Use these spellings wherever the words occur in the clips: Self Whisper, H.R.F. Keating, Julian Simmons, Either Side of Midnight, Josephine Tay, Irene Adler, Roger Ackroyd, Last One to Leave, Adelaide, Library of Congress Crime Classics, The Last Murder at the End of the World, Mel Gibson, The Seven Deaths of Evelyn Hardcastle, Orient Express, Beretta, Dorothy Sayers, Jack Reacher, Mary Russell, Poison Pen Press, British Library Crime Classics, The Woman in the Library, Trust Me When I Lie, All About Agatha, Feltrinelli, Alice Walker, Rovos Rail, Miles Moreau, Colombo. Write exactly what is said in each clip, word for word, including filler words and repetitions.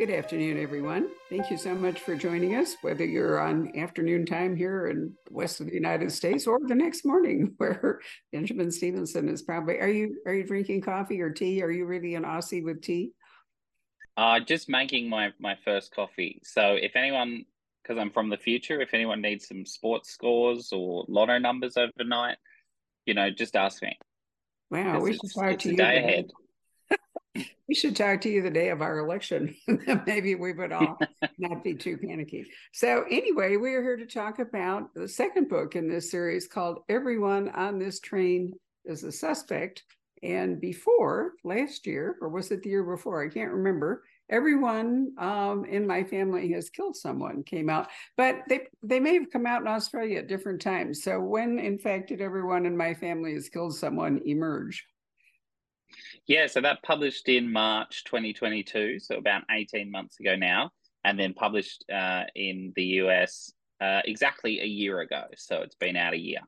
Good afternoon, everyone. Thank you so much for joining us, whether you're on afternoon time here in the west of the United States or the next morning where Benjamin Stevenson is probably. Are you are you drinking coffee or tea? Are you really an Aussie with tea? Uh, just making my, my first coffee. So if anyone, because I'm from the future, if anyone needs some sports scores or lotto numbers overnight, you know, just ask me. Wow, we should talk to you. Day ahead. We should talk to you the day of our election. Maybe we would all not be too panicky. So anyway, we are here to talk about the second book in this series called Everyone on This Train is a Suspect. And before, last year, or was it the year before? I can't remember. Everyone um, in My Family Has Killed Someone came out, but they they may have come out in Australia at different times. So when, in fact, did Everyone in My Family Has Killed Someone emerge? Yeah, so that published in March twenty twenty-two, so about eighteen months ago now, and then published uh, in the U S uh, exactly a year ago. So it's been out a year.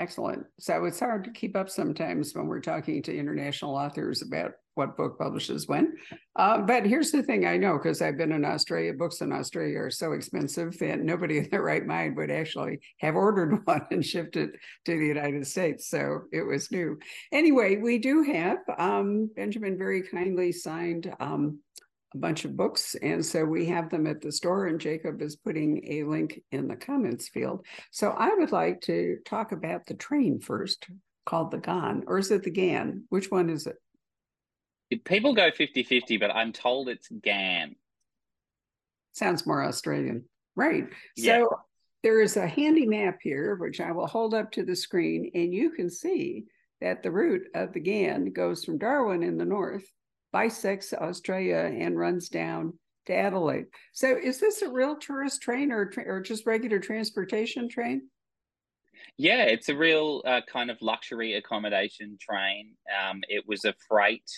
Excellent. So it's hard to keep up sometimes when we're talking to international authors about what book publishes when. Uh, but here's the thing I know, because I've been in Australia. Books in Australia are so expensive that nobody in their right mind would actually have ordered one and shipped it to the United States. So it was new. Anyway, we do have um, Benjamin very kindly signed um, a bunch of books. And so we have them at the store, and Jacob is putting a link in the comments field. So I would like to talk about the train first, called The Ghan, or is it The Ghan? Which one is it? People go fifty fifty, but I'm told it's Ghan. Sounds more Australian. Right. Yeah. So there is a handy map here, which I will hold up to the screen, and you can see that the route of the Ghan goes from Darwin in the north, bisects Australia, and runs down to Adelaide. So is this a real tourist train or, tra or just regular transportation train? Yeah, it's a real uh, kind of luxury accommodation train. Um, it was a freight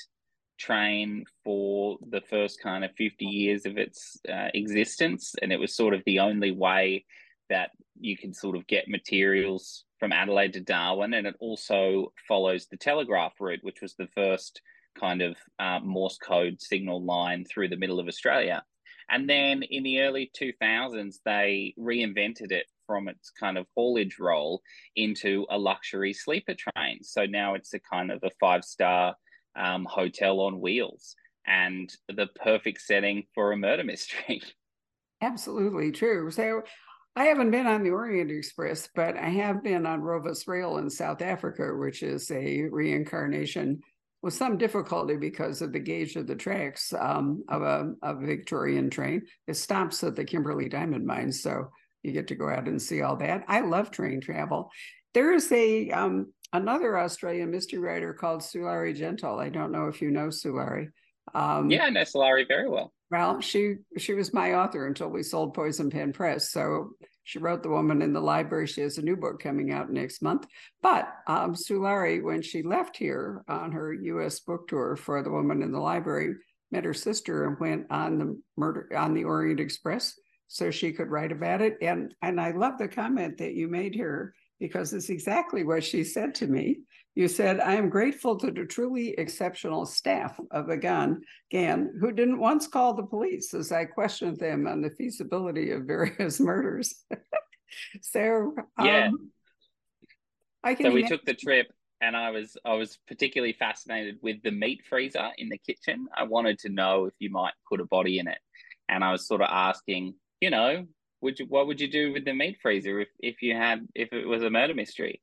train for the first kind of fifty years of its uh, existence, and it was sort of the only way that you can sort of get materials from Adelaide to Darwin. And it also follows the telegraph route, which was the first kind of uh, Morse code signal line through the middle of Australia. And then in the early two thousands, they reinvented it from its kind of haulage role into a luxury sleeper train. So now it's a kind of a five-star Um, hotel on wheels, and the perfect setting for a murder mystery. Absolutely true. So I haven't been on the Orient Express, but I have been on Rovos Rail in South Africa, which is a reincarnation with some difficulty because of the gauge of the tracks um, of a, of a Victorian train. It stops at the Kimberley Diamond Mine, so you get to go out and see all that. I love train travel. There is a um, another Australian mystery writer called Sulari Gentill. I don't know if you know Sulari. Um, yeah, I know Sulari very well. Well, she she was my author until we sold Poison Pen Press. So she wrote The Woman in the Library. She has a new book coming out next month. But um, Sulari, when she left here on her U S book tour for The Woman in the Library, met her sister and went on the murder on the Orient Express so she could write about it. And and I love the comment that you made here, because it's exactly what she said to me. You said, "I am grateful to the truly exceptional staff of the Ghan, who didn't once call the police as I questioned them on the feasibility of various murders." So yeah, um, I can. So we took the trip, and I was I was particularly fascinated with the meat freezer in the kitchen. I wanted to know if you might put a body in it, and I was sort of asking, you know, Would you, what would you do with the meat freezer if, if you had, if it was a murder mystery?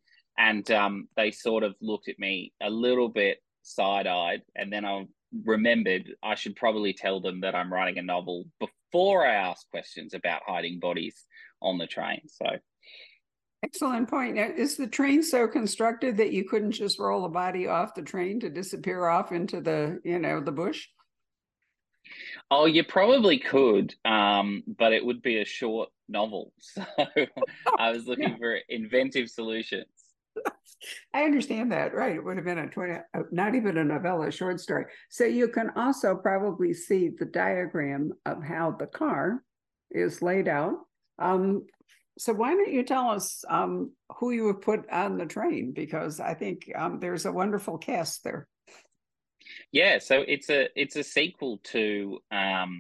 And um, they sort of looked at me a little bit side-eyed, and then I remembered I should probably tell them that I'm writing a novel before I ask questions about hiding bodies on the train. So, excellent point. Now, is the train so constructed that you couldn't just roll a body off the train to disappear off into the, you know, the bush? Oh, you probably could, um, but it would be a short novel. So I was looking for inventive solutions. I understand that, right? It would have been a twenty, not even a novella, a short story. So you can also probably see the diagram of how the car is laid out. Um, so why don't you tell us um, who you have put on the train? Because I think um, there's a wonderful cast there. Yeah, so it's a it's a sequel to um,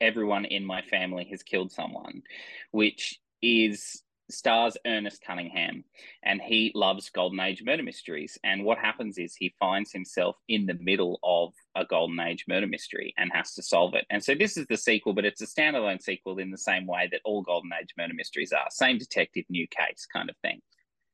Everyone in My Family Has Killed Someone, which is stars Ernest Cunningham, and he loves Golden Age murder mysteries. And what happens is he finds himself in the middle of a Golden Age murder mystery and has to solve it. And so this is the sequel, but it's a standalone sequel in the same way that all Golden Age murder mysteries are. Same detective, new case kind of thing.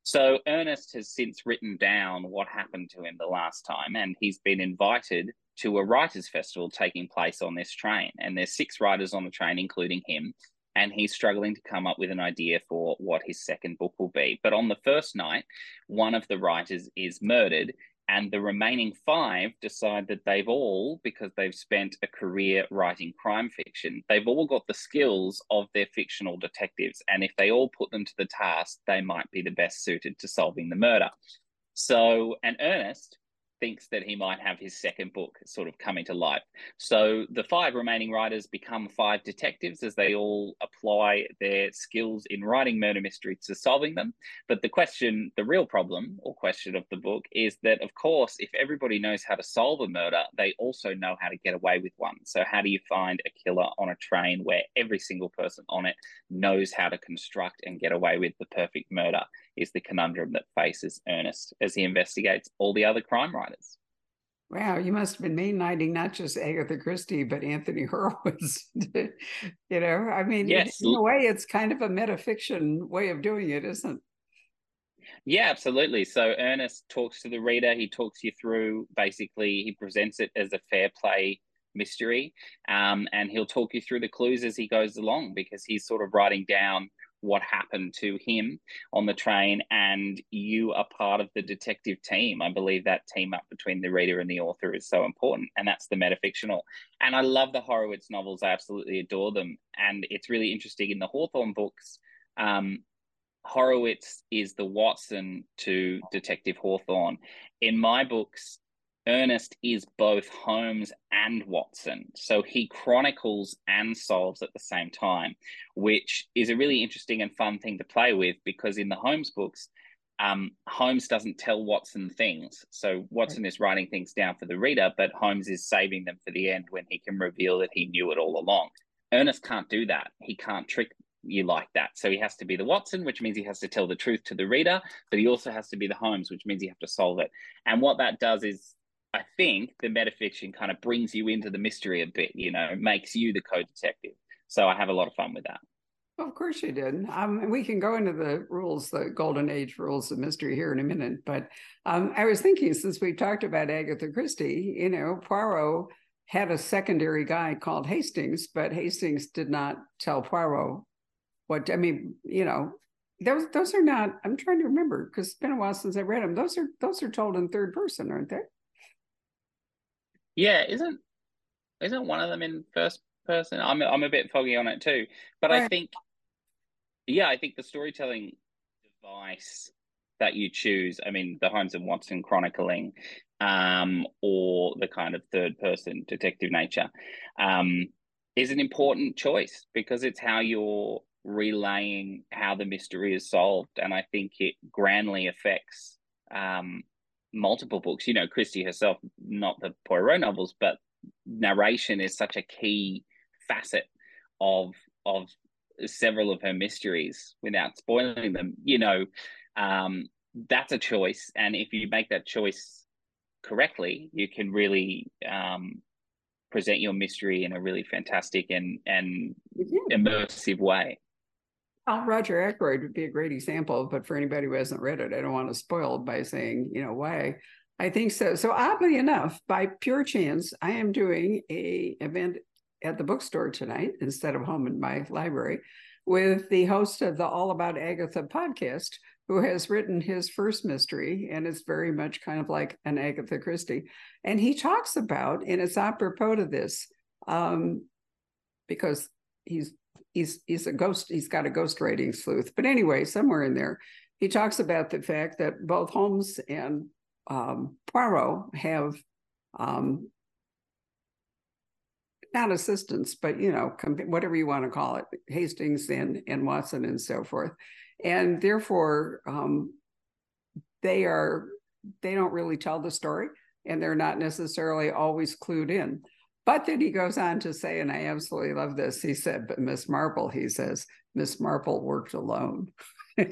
So Ernest has since written down what happened to him the last time, and he's been invited to a writers' festival taking place on this train. And there's six writers on the train, including him, and he's struggling to come up with an idea for what his second book will be. But on the first night, one of the writers is murdered, and the remaining five decide that they've all, because they've spent a career writing crime fiction, they've all got the skills of their fictional detectives. And if they all put them to the task, they might be the best suited to solving the murder. So, and Ernest thinks that he might have his second book sort of coming to life. So the five remaining writers become five detectives as they all apply their skills in writing murder mysteries to solving them. But the question, the real problem or question of the book is that, of course, if everybody knows how to solve a murder, they also know how to get away with one. So how do you find a killer on a train where every single person on it knows how to construct and get away with the perfect murder? Is the conundrum that faces Ernest as he investigates all the other crime writers. Wow, you must have been mainlining not just Agatha Christie, but Anthony Horowitz. you know, I mean, yes. In a way, it's kind of a metafiction way of doing it, isn't it? Yeah, absolutely. So Ernest talks to the reader. He talks you through, basically, he presents it as a fair play mystery. Um, and he'll talk you through the clues as he goes along, because he's sort of writing down what happened to him on the train, and you are part of the detective team. I believe that team up between the reader and the author is so important, and that's the metafictional. And I love the Horowitz novels. I absolutely adore them. And it's really interesting in the Hawthorne books, um, Horowitz is the Watson to Detective Hawthorne. In my books, Ernest is both Holmes and Watson. So he chronicles and solves at the same time, which is a really interesting and fun thing to play with, because in the Holmes books, um, Holmes doesn't tell Watson things. So Watson is writing things down for the reader, but Holmes is saving them for the end when he can reveal that he knew it all along. Ernest can't do that. He can't trick you like that. So he has to be the Watson, which means he has to tell the truth to the reader, but he also has to be the Holmes, which means you have to solve it. And what that does is, I think the metafiction kind of brings you into the mystery a bit, you know, makes you the co-detective. So I have a lot of fun with that. Well, of course you did. Um, we can go into the rules, the Golden Age rules of mystery here in a minute. But um, I was thinking, since we talked about Agatha Christie, you know, Poirot had a secondary guy called Hastings, but Hastings did not tell Poirot what, I mean, you know, those those are not, I'm trying to remember, because it's been a while since I read them. Those are, those are told in third person, aren't they? Yeah, isn't isn't one of them in first person? I'm I'm a bit foggy on it too, but right. I think, yeah, I think the storytelling device that you choose, I mean, the Holmes and Watson chronicling, um, or the kind of third person detective nature, um, is an important choice, because it's how you're relaying how the mystery is solved, and I think it grandly affects Um, multiple books. You know, Christie herself, not the Poirot novels, but narration is such a key facet of of several of her mysteries, without spoiling them, you know. Um that's a choice, and if you make that choice correctly, you can really um present your mystery in a really fantastic and and immersive way. Well, Roger Ackroyd would be a great example, but for anybody who hasn't read it, I don't want to spoil by saying, you know, why I think so. So oddly enough, by pure chance, I am doing a event at the bookstore tonight instead of home in my library with the host of the All About Agatha podcast, who has written his first mystery, and it's very much kind of like an Agatha Christie. And he talks about, and it's apropos to this, um, because he's He's he's a ghost. He's got a ghostwriting sleuth. But anyway, somewhere in there, he talks about the fact that both Holmes and um, Poirot have um, not assistants, but, you know, whatever you want to call it, Hastings and, and Watson and so forth. And therefore, um, they are they don't really tell the story, and they're not necessarily always clued in. But then he goes on to say, and I absolutely love this, he said, but Miss Marple, he says, Miss Marple worked alone. you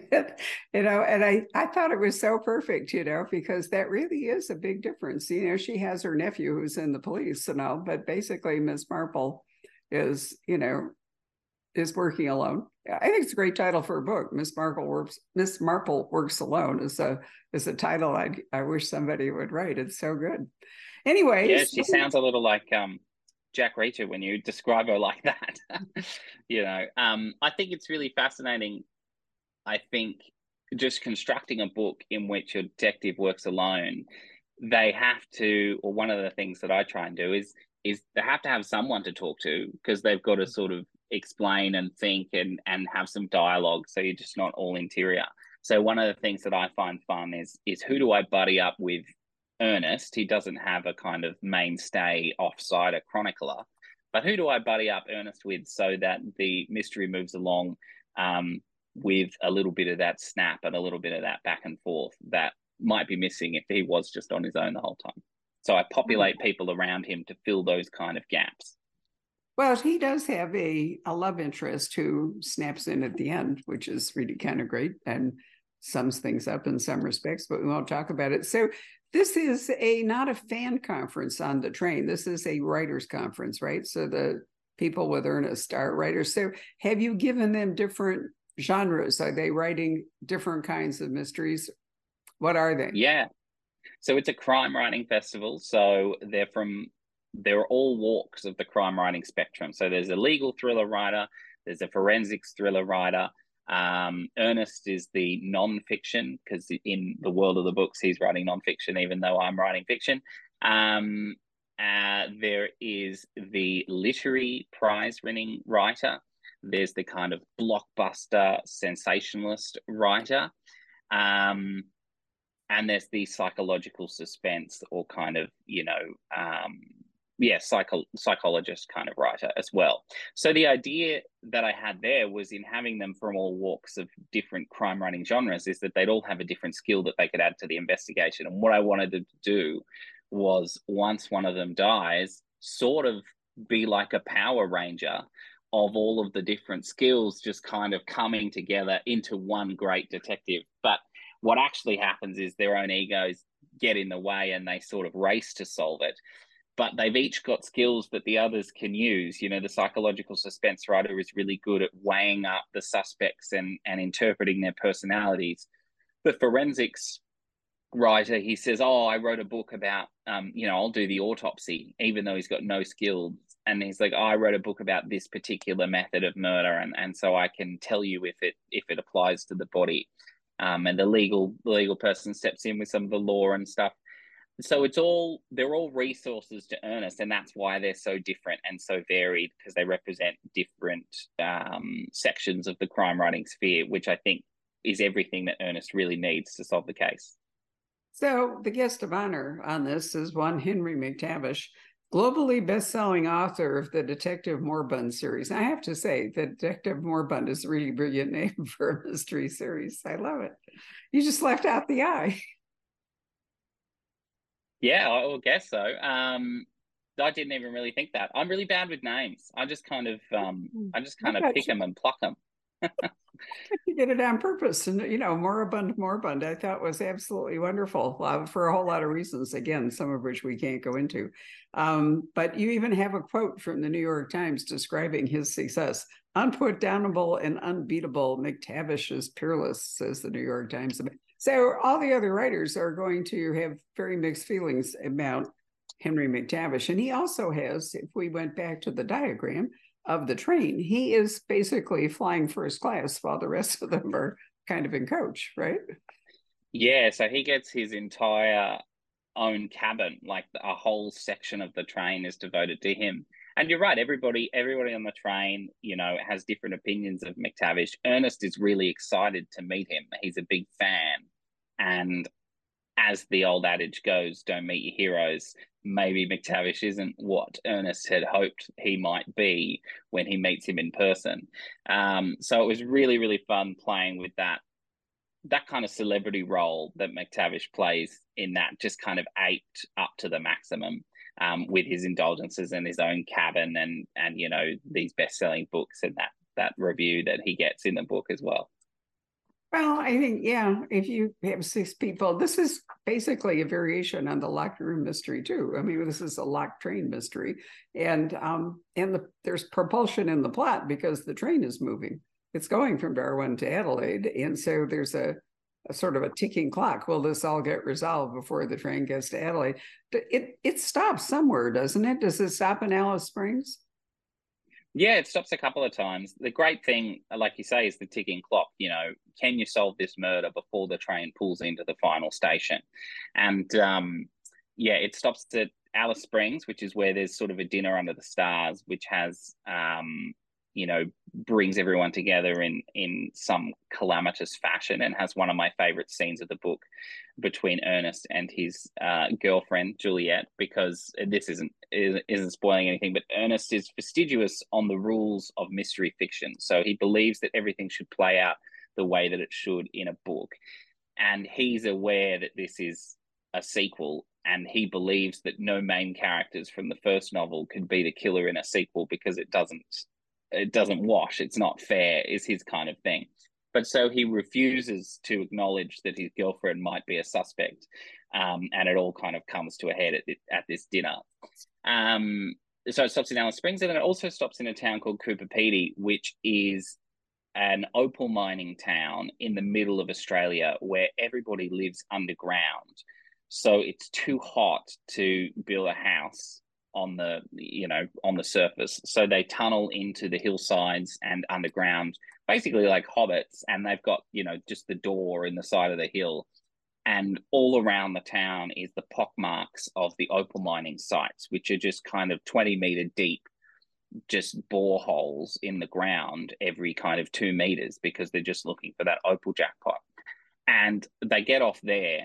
know, and I, I thought it was so perfect, you know, because that really is a big difference. You know, she has her nephew who's in the police and all, but basically Miss Marple is, you know, is working alone. I think it's a great title for a book. Miss Marple works. Miss Marple works alone is a is a title I I wish somebody would write. It's so good. Anyway, yeah, she sounds a little like um Jack Reacher when you describe her like that. you know, um, I think it's really fascinating. I think just constructing a book in which a detective works alone, they have to, or one of the things that I try and do is is they have to have someone to talk to, because they've got to sort of explain and think and and have some dialogue, so you're just not all interior. So one of the things that I find fun is is who do I buddy up with Ernest? He doesn't have a kind of mainstay offsider chronicler, but who do I buddy up Ernest with so that the mystery moves along um, with a little bit of that snap and a little bit of that back and forth that might be missing if he was just on his own the whole time. So I populate people around him to fill those kind of gaps. Well, he does have a, a love interest who snaps in at the end, which is really kind of great and sums things up in some respects, but we won't talk about it. So this is a not a fan conference on the train. This is a writer's conference, right? So the people with Ernest are writers. So have you given them different genres? Are they writing different kinds of mysteries? What are they? Yeah. So it's a crime writing festival. So they're from... they're all walks of the crime writing spectrum. So there's a legal thriller writer, there's a forensics thriller writer. Um, Ernest is the non-fiction, because in the world of the books, he's writing non-fiction, even though I'm writing fiction. Um, uh, there is the literary prize-winning writer. There's the kind of blockbuster sensationalist writer. Um, and there's the psychological suspense or kind of, you know, um, yeah, psycho psychologist kind of writer as well. So the idea that I had there was, in having them from all walks of different crime writing genres, is that they'd all have a different skill that they could add to the investigation. And what I wanted them to do was, once one of them dies, sort of be like a Power Ranger of all of the different skills just kind of coming together into one great detective. But what actually happens is their own egos get in the way and they sort of race to solve it. But they've each got skills that the others can use. You know, the psychological suspense writer is really good at weighing up the suspects and, and interpreting their personalities. The forensics writer, he says, oh, I wrote a book about, um, you know, I'll do the autopsy, even though he's got no skills. And he's like, oh, I wrote a book about this particular method of murder. And, and so I can tell you if it, if it applies to the body. Um, and the legal, the legal person steps in with some of the law and stuff. So it's all, they're all resources to Ernest, and that's why they're so different and so varied, because they represent different um, sections of the crime writing sphere, which I think is everything that Ernest really needs to solve the case. So the guest of honor on this is one Henry McTavish, globally best-selling author of the Detective Morbund series. And I have to say, the Detective Morbund is a really brilliant name for a mystery series. I love it. You just left out the I. Yeah, I will guess so. Um, I didn't even really think that. I'm really bad with names. I just kind of, um, I just kind of pick you. them and pluck them. You did it on purpose, and you know, Moribund, Moribund, I thought was absolutely wonderful uh, for a whole lot of reasons. Again, some of which we can't go into. Um, but you even have a quote from the New York Times describing his success. Unputdownable and unbeatable, McTavish is peerless, says the New York Times. So all the other writers are going to have very mixed feelings about Henry McTavish. And he also has, if we went back to the diagram of the train, he is basically flying first class while the rest of them are kind of in coach, right? Yeah, so he gets his entire own cabin, like a whole section of the train is devoted to him. And you're right, everybody everybody on the train, you know, has different opinions of McTavish. Ernest is really excited to meet him. He's a big fan. And as the old adage goes, don't meet your heroes, maybe McTavish isn't what Ernest had hoped he might be when he meets him in person. Um, so it was really, really fun playing with that, that kind of celebrity role that McTavish plays in that, just kind of aped up to the maximum. um, with his indulgences and his own cabin and, and you know, these best-selling books and that that review that he gets in the book as well. Well, I think, yeah, if you have six people, this is basically a variation on the locked room mystery too. I mean, this is a locked train mystery, and um, and the, there's propulsion in the plot because the train is moving. It's going from Darwin to Adelaide, and so there's a, a sort of a ticking clock. Will this all get resolved before the train gets to Adelaide? It it stops somewhere, doesn't it? Does it stop in Alice Springs? Yeah, it stops a couple of times. The great thing, like you say, is the ticking clock. You know, can you solve this murder before the train pulls into the final station? And, um, yeah, it stops at Alice Springs, which is where there's sort of a dinner under the stars, which has, um, you know, brings everyone together in, in some calamitous fashion, and has one of my favourite scenes of the book between Ernest and his uh, girlfriend, Juliet, because this isn't isn't spoiling anything, but Ernest is fastidious on the rules of mystery fiction. So he believes that everything should play out the way that it should in a book. And he's aware that this is a sequel, and he believes that no main characters from the first novel could be the killer in a sequel because it doesn't it doesn't wash, it's not fair, is his kind of thing. But so he refuses to acknowledge that his girlfriend might be a suspect, um, and it all kind of comes to a head at, the, at this dinner. Um, so it stops in Alice Springs, and then it also stops in a town called Cooper Pedy, which is an opal mining town in the middle of Australia where everybody lives underground. So it's too hot to build a house on the, you know, on the surface. So they tunnel into the hillsides and underground, basically like hobbits, and they've got, you know, just the door in the side of the hill. And all around the town is the pockmarks of the opal mining sites, which are just kind of twenty meter deep, just boreholes in the ground every kind of two meters because they're just looking for that opal jackpot. And they get off there,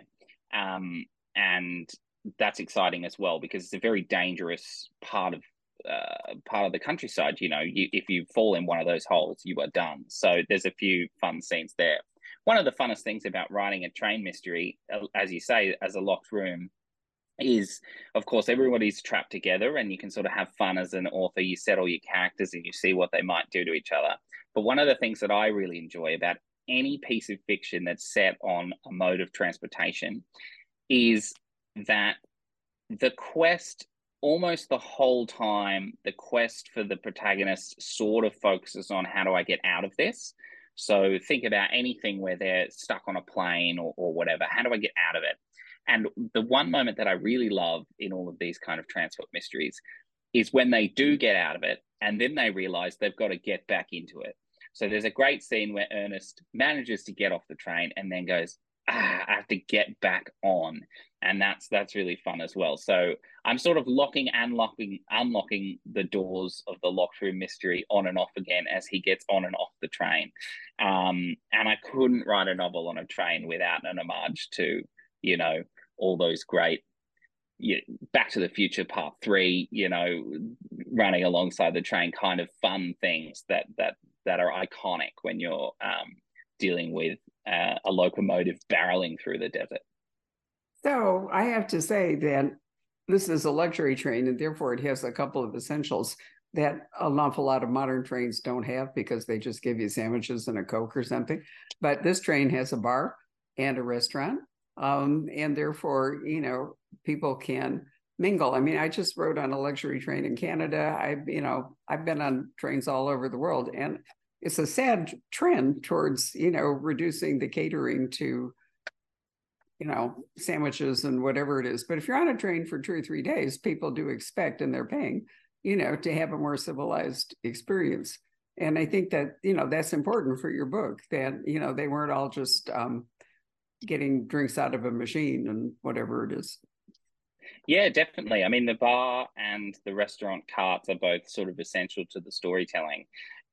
um, and that's exciting as well because it's a very dangerous part of uh, part of the countryside. You know, you, if you fall in one of those holes, you are done. So there's a few fun scenes there. One of the funnest things about writing a train mystery, as you say, as a locked room, is, of course, everybody's trapped together and you can sort of have fun as an author. You set all your characters and you see what they might do to each other. But one of the things that I really enjoy about any piece of fiction that's set on a mode of transportation is that the quest, almost the whole time, the quest for the protagonist sort of focuses on how do I get out of this? So think about anything where they're stuck on a plane or, or whatever. How do I get out of it? And the one moment that I really love in all of these kind of transport mysteries is when they do get out of it and then they realize they've got to get back into it. So there's a great scene where Ernest manages to get off the train and then goes, ah, I have to get back on. And that's that's really fun as well. So I'm sort of locking and locking, unlocking the doors of the locked room mystery on and off again as he gets on and off the train. Um, and I couldn't write a novel on a train without an homage to, you know, all those great, you know, Back to the Future Part Three, you know, running alongside the train kind of fun things that that that are iconic when you're um, dealing with uh, a locomotive barreling through the desert. So I have to say that this is a luxury train, and therefore it has a couple of essentials that an awful lot of modern trains don't have because they just give you sandwiches and a Coke or something. But this train has a bar and a restaurant, um, and therefore, you know, people can mingle. I mean, I just rode on a luxury train in Canada. I, you know, I've been on trains all over the world, and it's a sad trend towards, you know, reducing the catering to, you know, sandwiches and whatever it is. But if you're on a train for two or three days, people do expect, and they're paying, you know, to have a more civilized experience. And I think that, you know, that's important for your book, that, you know, they weren't all just um, getting drinks out of a machine and whatever it is. Yeah, definitely. I mean, the bar and the restaurant carts are both sort of essential to the storytelling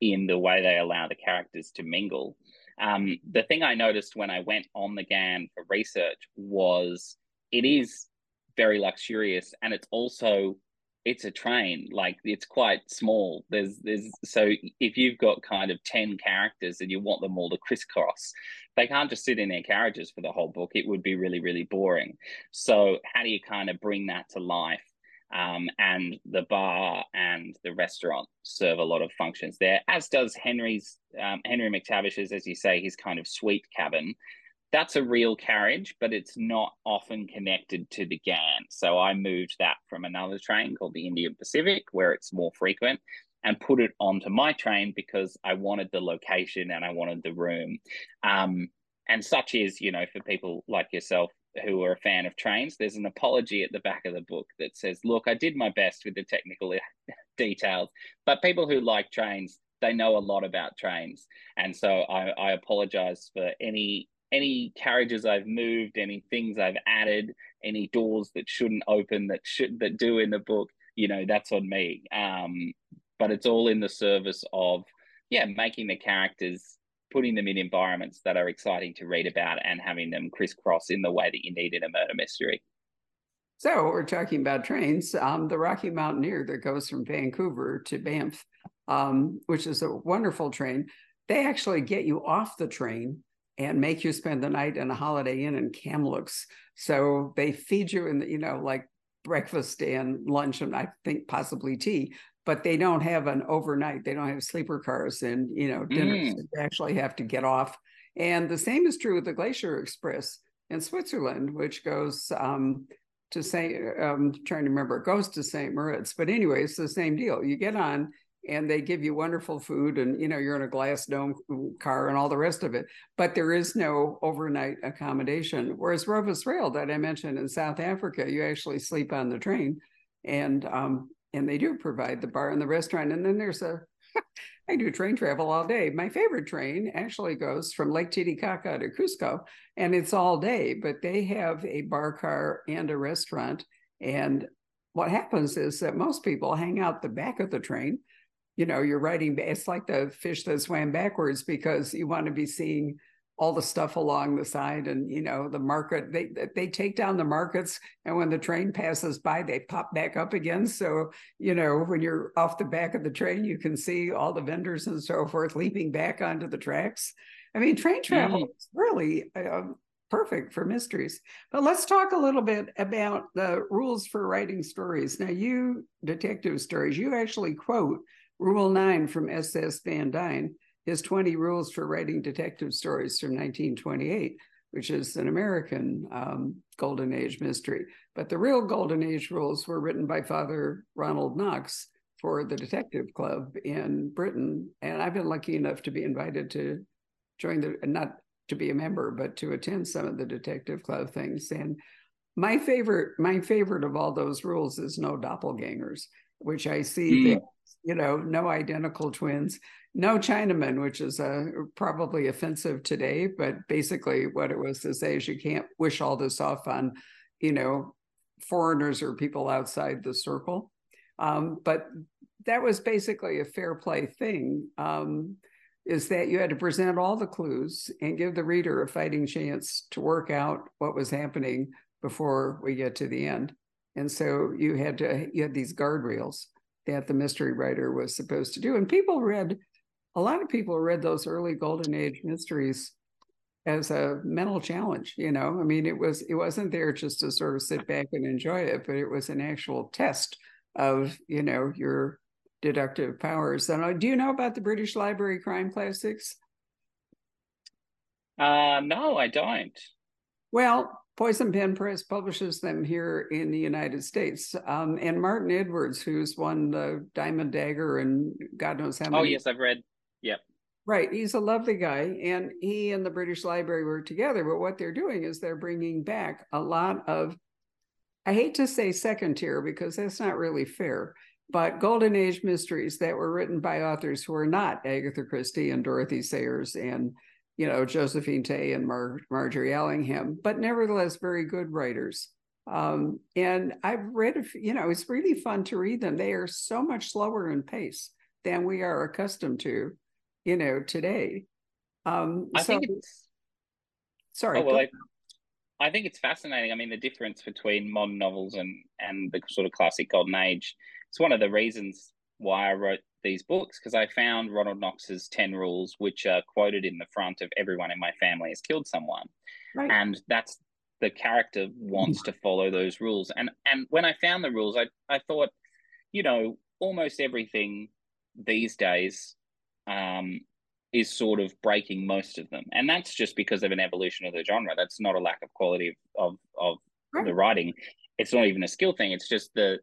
in the way they allow the characters to mingle. Um, the thing I noticed when I went on the Ghan for research was it is very luxurious, and it's also, it's a train, like it's quite small. There's, there's, so if you've got kind of ten characters and you want them all to crisscross, they can't just sit in their carriages for the whole book. It would be really, really boring. So how do you kind of bring that to life? um, and the bar and the restaurant serve a lot of functions there, as does Henry's, um, Henry McTavish's, as you say, his kind of sweet cabin. That's a real carriage, but it's not often connected to the Ghan. So I moved that from another train called the Indian Pacific, where it's more frequent, and put it onto my train because I wanted the location and I wanted the room. Um, and such is, you know, for people like yourself who are a fan of trains, there's an apology at the back of the book that says, look, I did my best with the technical details, but people who like trains, they know a lot about trains. And so I, I apologize for any any carriages I've moved, any things I've added, any doors that shouldn't open that should that do in the book, you know, that's on me. Um, but it's all in the service of, yeah, making the characters, putting them in environments that are exciting to read about and having them crisscross in the way that you need in a murder mystery. So we're talking about trains. Um, the Rocky Mountaineer that goes from Vancouver to Banff, um, which is a wonderful train. They actually get you off the train and make you spend the night in a Holiday Inn in Kamloops. So they feed you in the, you know, like breakfast and lunch and I think possibly tea, but they don't have an overnight. They don't have sleeper cars and, you know, dinners. Mm. They actually have to get off. And the same is true with the Glacier Express in Switzerland, which goes um, to Saint, I'm trying to remember, it goes to Saint Moritz. But anyway, it's the same deal. You get on and they give you wonderful food and, you know, you're in a glass dome car and all the rest of it, but there is no overnight accommodation. Whereas Rovos Rail that I mentioned in South Africa, you actually sleep on the train and, um, and they do provide the bar and the restaurant. And then there's a, I do train travel all day. My favorite train actually goes from Lake Titicaca to Cusco and it's all day, but they have a bar car and a restaurant. And what happens is that most people hang out the back of the train. You know, you're riding, it's like the fish that swam backwards because you want to be seeing all the stuff along the side and, you know, the market, they they take down the markets and when the train passes by, they pop back up again. So, you know, when you're off the back of the train, you can see all the vendors and so forth leaping back onto the tracks. I mean, train travel mm-hmm. is really uh, perfect for mysteries. But let's talk a little bit about the rules for writing stories. Now, you, detective stories, you actually quote Rule nine from S S Van Dine, his twenty rules for writing detective stories from nineteen twenty-eight, which is an American um, golden age mystery. But the real golden age rules were written by Father Ronald Knox for the Detective Club in Britain. And I've been lucky enough to be invited to join the, not to be a member, but to attend some of the Detective Club things. And my favorite, my favorite of all those rules is no doppelgangers, which I see mm. that you know, no identical twins, no Chinaman, which is uh, probably offensive today, but basically what it was to say is you can't wish all this off on, you know, foreigners or people outside the circle. Um, but that was basically a fair play thing, um, is that you had to present all the clues and give the reader a fighting chance to work out what was happening before we get to the end. And so you had to, you had these guardrails that the mystery writer was supposed to do. And people read, a lot of people read those early golden age mysteries as a mental challenge, you know? I mean, it was, it wasn't there just to sort of sit back and enjoy it, but it was an actual test of, you know, your deductive powers. And do you know about the British Library Crime Classics? Uh, no, I don't. Well, Poison Pen Press publishes them here in the United States. Um, and Martin Edwards, who's won the Diamond Dagger and God knows how many. Oh, yes, I've read. Yep. Right. He's a lovely guy. And he and the British Library were together. But what they're doing is they're bringing back a lot of, I hate to say second tier because that's not really fair, but golden age mysteries that were written by authors who are not Agatha Christie and Dorothy Sayers and you know, Josephine Tay and Mar- Marjorie Allingham, but nevertheless, very good writers. Um, and I've read, a few, you know, it's really fun to read them. They are so much slower in pace than we are accustomed to, you know, today. Um, I so, think it's... Sorry. Oh, well, I, I think it's fascinating. I mean, the difference between modern novels and, and the sort of classic golden age, it's one of the reasons why I wrote these books, because I found Ronald Knox's ten rules, which are quoted in the front of Everyone in My Family Has Killed Someone. Right. And that's the character wants to follow those rules. And and when I found the rules, I, I thought, you know, almost everything these days um, is sort of breaking most of them. And that's just because of an evolution of the genre. That's not a lack of quality of, of right. the writing. It's not even a skill thing. It's just the,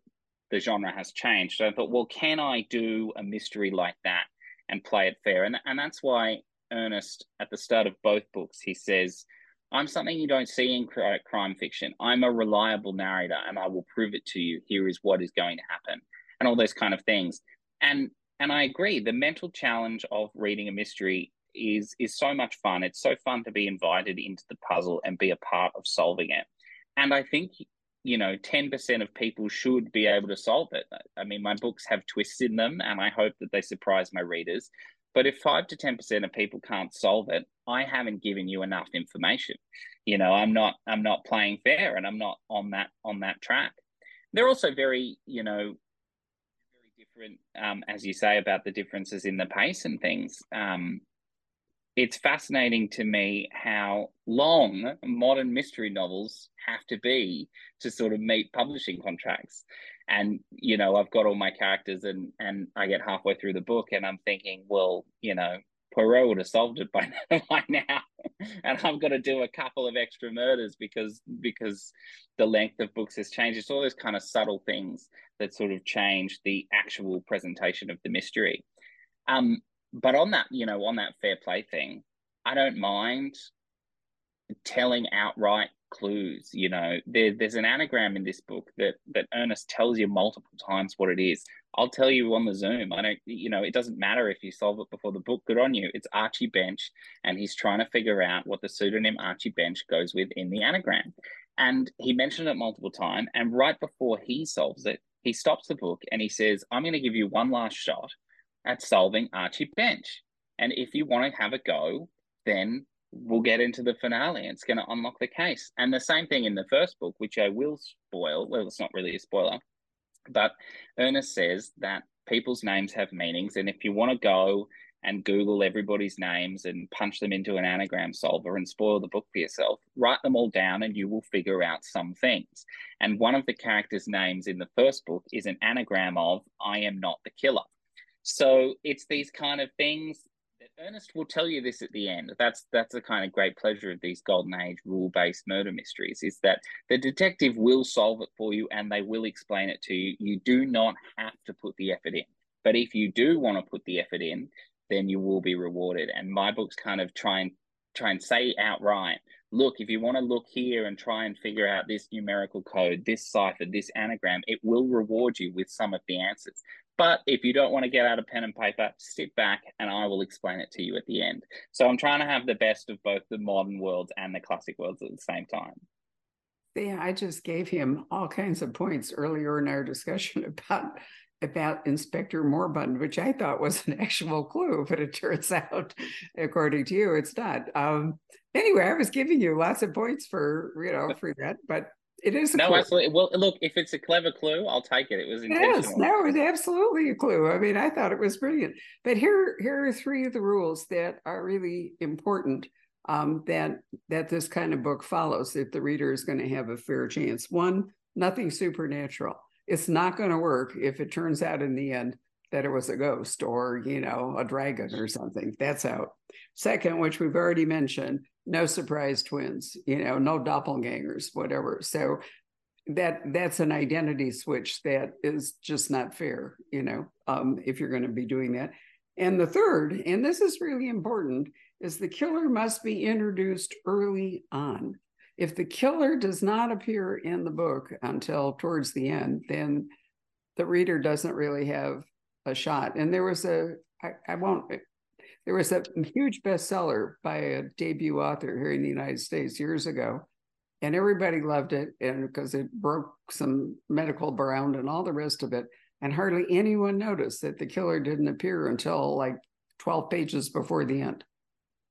the genre has changed. So I thought, well, can I do a mystery like that and play it fair? And, and that's why Ernest, at the start of both books, he says, I'm something you don't see in crime fiction. I'm a reliable narrator and I will prove it to you. Here is what is going to happen, and all those kind of things. And and I agree, the mental challenge of reading a mystery is, is so much fun. It's so fun to be invited into the puzzle and be a part of solving it. And I think, you know, ten percent of people should be able to solve it. I mean, my books have twists in them and I hope that they surprise my readers. But if five to ten percent of people can't solve it, I haven't given you enough information. You know, I'm not I'm not playing fair, and I'm not on that on that track. They're also very, you know, very different, um, as you say, about the differences in the pace and things. Um, it's fascinating to me how long modern mystery novels have to be to sort of meet publishing contracts. And, you know, I've got all my characters and, and I get halfway through the book and I'm thinking, well, you know, Poirot would have solved it by, by now. And I've got to do a couple of extra murders because, because the length of books has changed. It's all those kind of subtle things that sort of change the actual presentation of the mystery. Um, but on that, you know, on that fair play thing, I don't mind telling outright clues. You know, there, there's an anagram in this book that that Ernest tells you multiple times what it is. I'll tell you on the Zoom. I don't, you know, it doesn't matter if you solve it before the book. Good on you. It's Archie Bench, and he's trying to figure out what the pseudonym Archie Bench goes with in the anagram. And he mentioned it multiple times. And right before he solves it, he stops the book and he says, "I'm going to give you one last shot at solving Archie Bench. And if you want to have a go, then we'll get into the finale. It's going to unlock the case." And the same thing in the first book, which I will spoil. Well, it's not really a spoiler, but Ernest says that people's names have meanings. And if you want to go and Google everybody's names and punch them into an anagram solver and spoil the book for yourself, write them all down and you will figure out some things. And one of the characters' names in the first book is an anagram of "I am not the killer." So it's these kind of things. Ernest will tell you this at the end. That's that's the kind of great pleasure of these golden age rule-based murder mysteries, is that the detective will solve it for you and they will explain it to you. You do not have to put the effort in. But if you do want to put the effort in, then you will be rewarded. And my books kind of try and try and say outright, look, if you want to look here and try and figure out this numerical code, this cipher, this anagram, it will reward you with some of the answers. But if you don't want to get out of pen and paper, sit back and I will explain it to you at the end. So I'm trying to have the best of both the modern worlds and the classic worlds at the same time. Yeah, I just gave him all kinds of points earlier in our discussion about, about Inspector Morbund, which I thought was an actual clue, but it turns out, according to you, it's not. Um, anyway, I was giving you lots of points for, you know, for that, but it is a no, clue. Absolutely. Well, look, if it's a clever clue, I'll take it. It was intentional. Yes, no, it's absolutely a clue. I mean, I thought it was brilliant. But here, here are three of the rules that are really important um, that that this kind of book follows if the reader is going to have a fair chance. One, nothing supernatural. It's not going to work if it turns out in the end that it was a ghost or, you know, a dragon or something. That's out. Second, which we've already mentioned, no surprise twins, you know, no doppelgangers, whatever. So that that's an identity switch that is just not fair, you know, um, if you're going to be doing that. And the third, and this is really important, is the killer must be introduced early on. If the killer does not appear in the book until towards the end, then the reader doesn't really have a shot. And there was a, I, I won't, there was a huge bestseller by a debut author here in the United States years ago, and everybody loved it, and because it broke some medical ground and all the rest of it, and hardly anyone noticed that the killer didn't appear until like twelve pages before the end.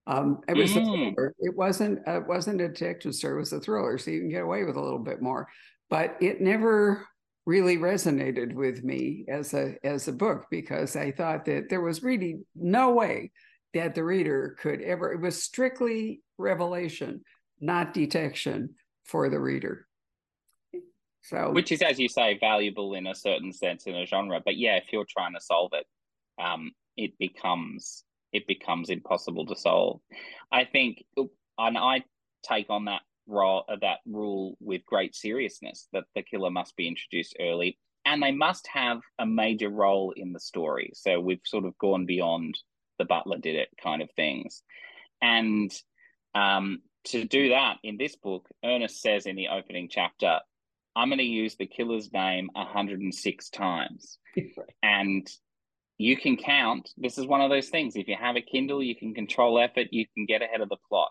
Um, it was mm-hmm. a thriller. It wasn't it wasn't a detective story. It was a thriller, so you can get away with a little bit more. But it never really resonated with me as a as a book, because I thought that there was really no way that the reader could ever, it was strictly revelation, not detection, for the reader. So, which is, as you say, valuable in a certain sense in a genre. But yeah, if you're trying to solve it, um, it becomes it becomes impossible to solve. I think, and I take on that role, that rule with great seriousness, that the killer must be introduced early, and they must have a major role in the story. So we've sort of gone beyond the butler did it kind of things, and um, to do that in this book, Ernest says in the opening chapter, I'm going to use the killer's name one hundred and six times. Right. And you can count. This is one of those things. If you have a Kindle, you can control effort, you can get ahead of the plot.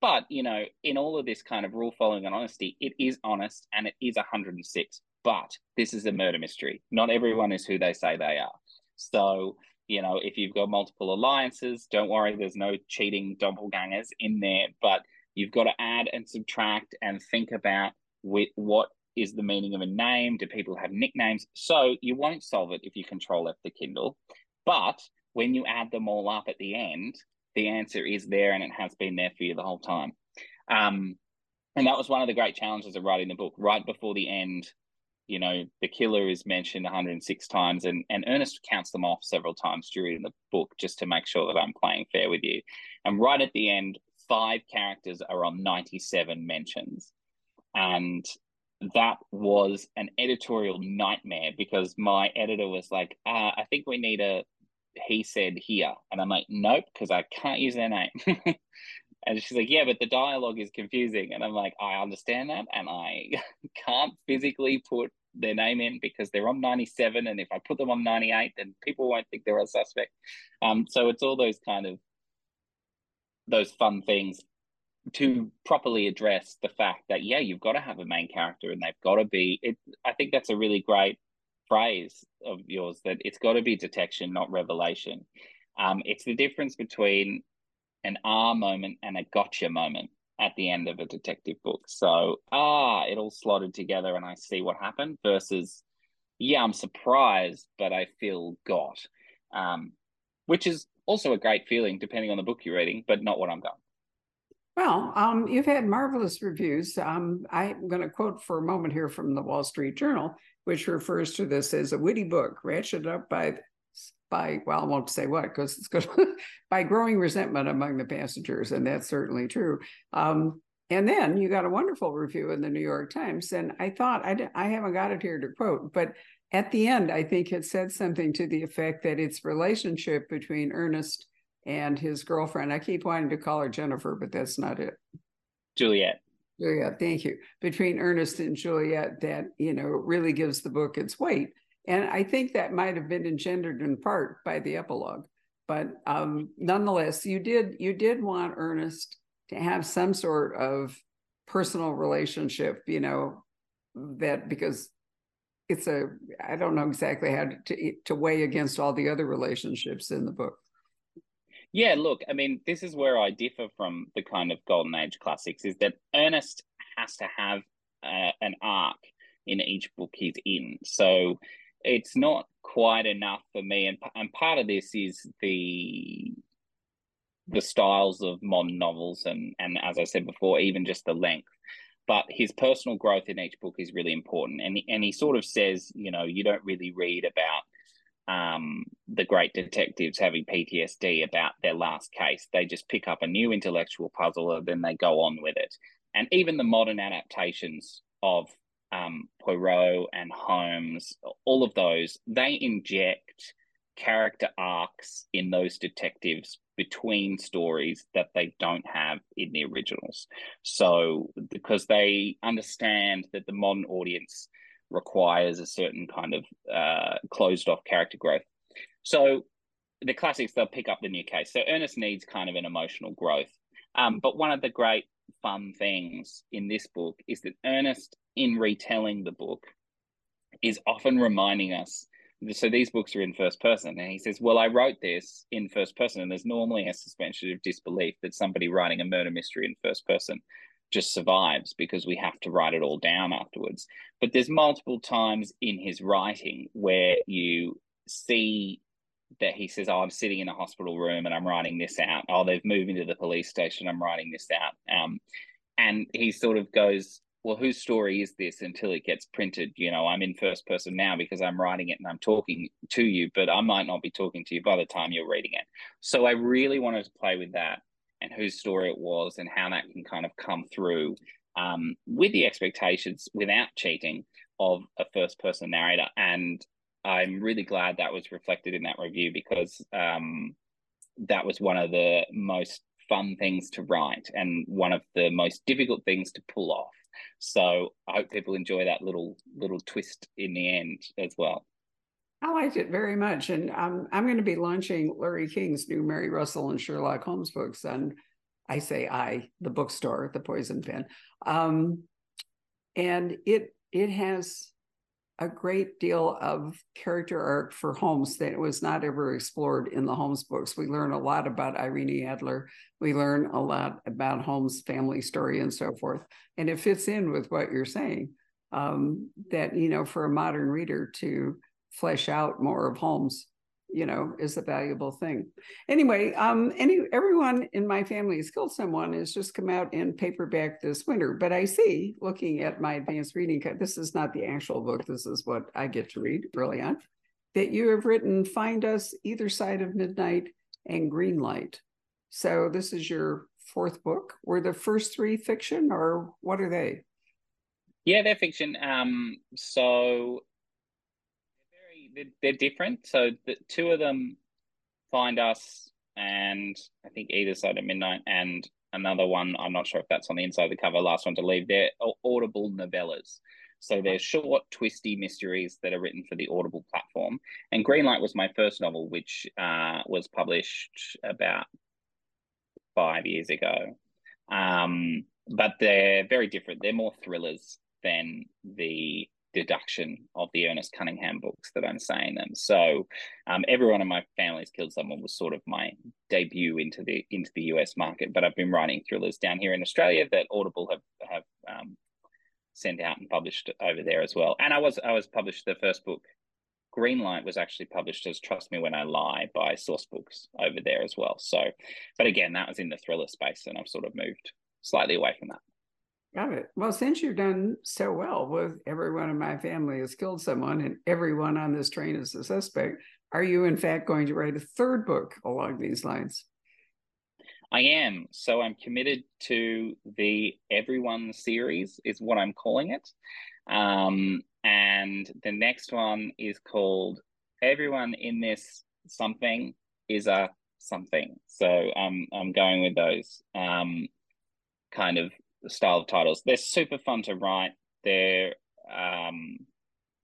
But, you know, in all of this kind of rule following and honesty, it is honest and it is one hundred and six. But this is a murder mystery. Not everyone is who they say they are. So, you know, if you've got multiple alliances, don't worry, there's no cheating doppelgangers in there. But you've got to add and subtract and think about with what is the meaning of a name? Do people have nicknames? So you won't solve it if you control F the Kindle. But when you add them all up at the end, the answer is there, and it has been there for you the whole time. Um, and that was one of the great challenges of writing the book. Right before the end, you know, the killer is mentioned one hundred and six times, and, and Ernest counts them off several times during the book just to make sure that I'm playing fair with you. And right at the end, five characters are on ninety-seven mentions. And that was an editorial nightmare, because my editor was like, uh, I think we need a he said here. And I'm like, nope, because I can't use their name. And she's like, yeah, but the dialogue is confusing. And I'm like, I understand that. And I can't physically put their name in because they're on ninety-seven. And if I put them on ninety-eight, then people won't think they're a suspect. Um, so it's all those kind of, those fun things to properly address the fact that, yeah, you've got to have a main character and they've got to be, it, I think that's a really great phrase of yours, that it's got to be detection, not revelation. Um, it's the difference between an ah moment and a gotcha moment at the end of a detective book. So, ah, it all slotted together and I see what happened, versus, yeah, I'm surprised, but I feel got, um, which is also a great feeling depending on the book you're reading, but not what I'm going. Well, um, you've had marvelous reviews. Um, I'm going to quote for a moment here from the Wall Street Journal, which refers to this as a witty book, ratcheted up by, by well, I won't say what, because it's good, by growing resentment among the passengers. And that's certainly true. Um, and then you got a wonderful review in the New York Times. And I thought, I, I haven't got it here to quote, but at the end, I think it said something to the effect that its relationship between Ernest and his girlfriend, I keep wanting to call her Jennifer, but that's not it. Juliet. Juliet, thank you. Between Ernest and Juliet, that, you know, really gives the book its weight. And I think that might have been engendered in part by the epilogue. But um, nonetheless, you did you did want Ernest to have some sort of personal relationship, you know, that because it's a, I don't know exactly how to, to weigh against all the other relationships in the book. Yeah, look, I mean, this is where I differ from the kind of Golden Age classics, is that Ernest has to have uh, an arc in each book he's in. So it's not quite enough for me. And, and part of this is the the styles of modern novels and, and, as I said before, even just the length. But his personal growth in each book is really important. And, and he sort of says, you know, you don't really read about Um, the great detectives having P T S D about their last case. They just pick up a new intellectual puzzle and then they go on with it. And even the modern adaptations of um, Poirot and Holmes, all of those, they inject character arcs in those detectives between stories that they don't have in the originals. So because they understand that the modern audience requires a certain kind of uh, closed-off character growth. So the classics, they'll pick up the new case. So Ernest needs kind of an emotional growth. Um, but one of the great fun things in this book is that Ernest, in retelling the book, is often reminding us, so these books are in first person, and he says, well, I wrote this in first person, and there's normally a suspension of disbelief that somebody writing a murder mystery in first person just survives because we have to write it all down afterwards. But there's multiple times in his writing where you see that he says, oh, I'm sitting in a hospital room and I'm writing this out. Oh, they've moved into the police station, I'm writing this out. Um, and he sort of goes well, whose story is this until it gets printed? You know, I'm in first person now because I'm writing it and I'm talking to you, but I might not be talking to you by the time you're reading it. So I really wanted to play with that and whose story it was and how that can kind of come through um, with the expectations without cheating of a first person narrator. And I'm really glad that was reflected in that review, because um, that was one of the most fun things to write and one of the most difficult things to pull off. So I hope people enjoy that little little twist in the end as well. I liked it very much, and um, I'm going to be launching Larry King's new Mary Russell and Sherlock Holmes books on, I say I, the bookstore, the Poison Pen, um, and it it has a great deal of character arc for Holmes that was not ever explored in the Holmes books. We learn a lot about Irene Adler. We learn a lot about Holmes' family story and so forth. And it fits in with what you're saying, um, that, you know, for a modern reader to flesh out more of Holmes, you know, is a valuable thing. Anyway, um, any Everyone in My Family Has Killed Someone has just come out in paperback this winter. But I see, looking at my advanced reading, this is not the actual book. This is what I get to read early on, that you have written Find Us, Either Side of Midnight, and Greenlight. So this is your fourth book. Were the first three fiction, or what are they? Yeah, they're fiction. Um, so... they're different. So the two of them, Find Us and I think Either Side of Midnight, and another one, I'm not sure if that's on the inside of the cover, Last One to Leave, they're Audible novellas. So they're short, twisty mysteries that are written for the Audible platform. And Greenlight was my first novel, which uh, was published about five years ago. Um, but they're very different. They're more thrillers than the deduction of the Ernest Cunningham books that I'm saying them. So um, Everyone in My Family Has Killed Someone was sort of my debut into the into the U S market, but I've been writing thrillers down here in Australia that Audible have have um, sent out and published over there as well. And I was I was published, the first book, Greenlight, was actually published as Trust Me When I Lie by Source Books over there as well. So, but again, that was in the thriller space, and I've sort of moved slightly away from that. Got it. Well, since you've done so well with Everyone in My Family Has Killed Someone and Everyone on This Train is a Suspect, are you in fact going to write a third book along these lines? I am. So I'm committed to the Everyone series, is what I'm calling it. Um, and the next one is called Everyone in This Something is a Something. So um, I'm going with those um, kind of style of titles. They're super fun to write. They're um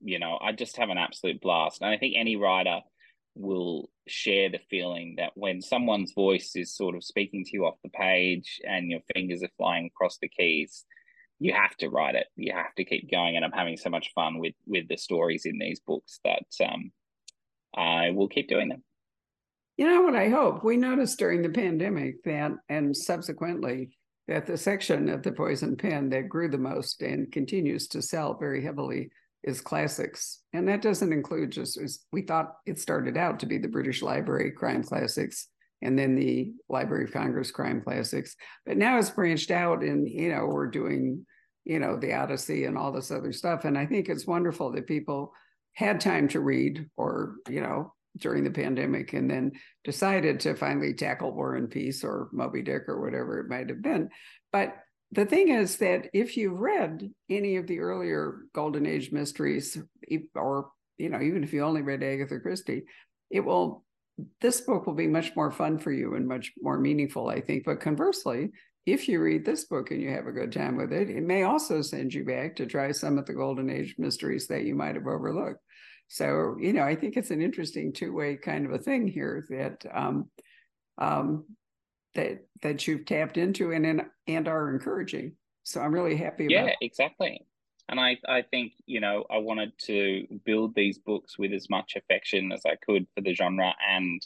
you know, I just have an absolute blast, and I think any writer will share the feeling that when someone's voice is sort of speaking to you off the page and your fingers are flying across the keys, you have to write it, you have to keep going. And I'm having so much fun with with the stories in these books that um I will keep doing them. You know what I hope? We noticed during the pandemic that, and subsequently, that the section of the Poison Pen that grew the most and continues to sell very heavily is classics. And that doesn't include just, we thought it started out to be the British Library Crime Classics and then the Library of Congress Crime Classics. But now it's branched out, and, you know, we're doing, you know, the Odyssey and all this other stuff. And I think it's wonderful that people had time to read, or, you know, during the pandemic, and then decided to finally tackle War and Peace or Moby Dick or whatever it might have been. But the thing is that if you've read any of the earlier Golden Age mysteries, or, you know, even if you only read Agatha Christie, it will, this book will be much more fun for you and much more meaningful, I think. But conversely, if you read this book and you have a good time with it, it may also send you back to try some of the Golden Age mysteries that you might have overlooked. So, you know, I think it's an interesting two-way kind of a thing here that um, um, that that you've tapped into and and are encouraging. So I'm really happy about yeah, it. Yeah, exactly. And I, I think, you know, I wanted to build these books with as much affection as I could for the genre. And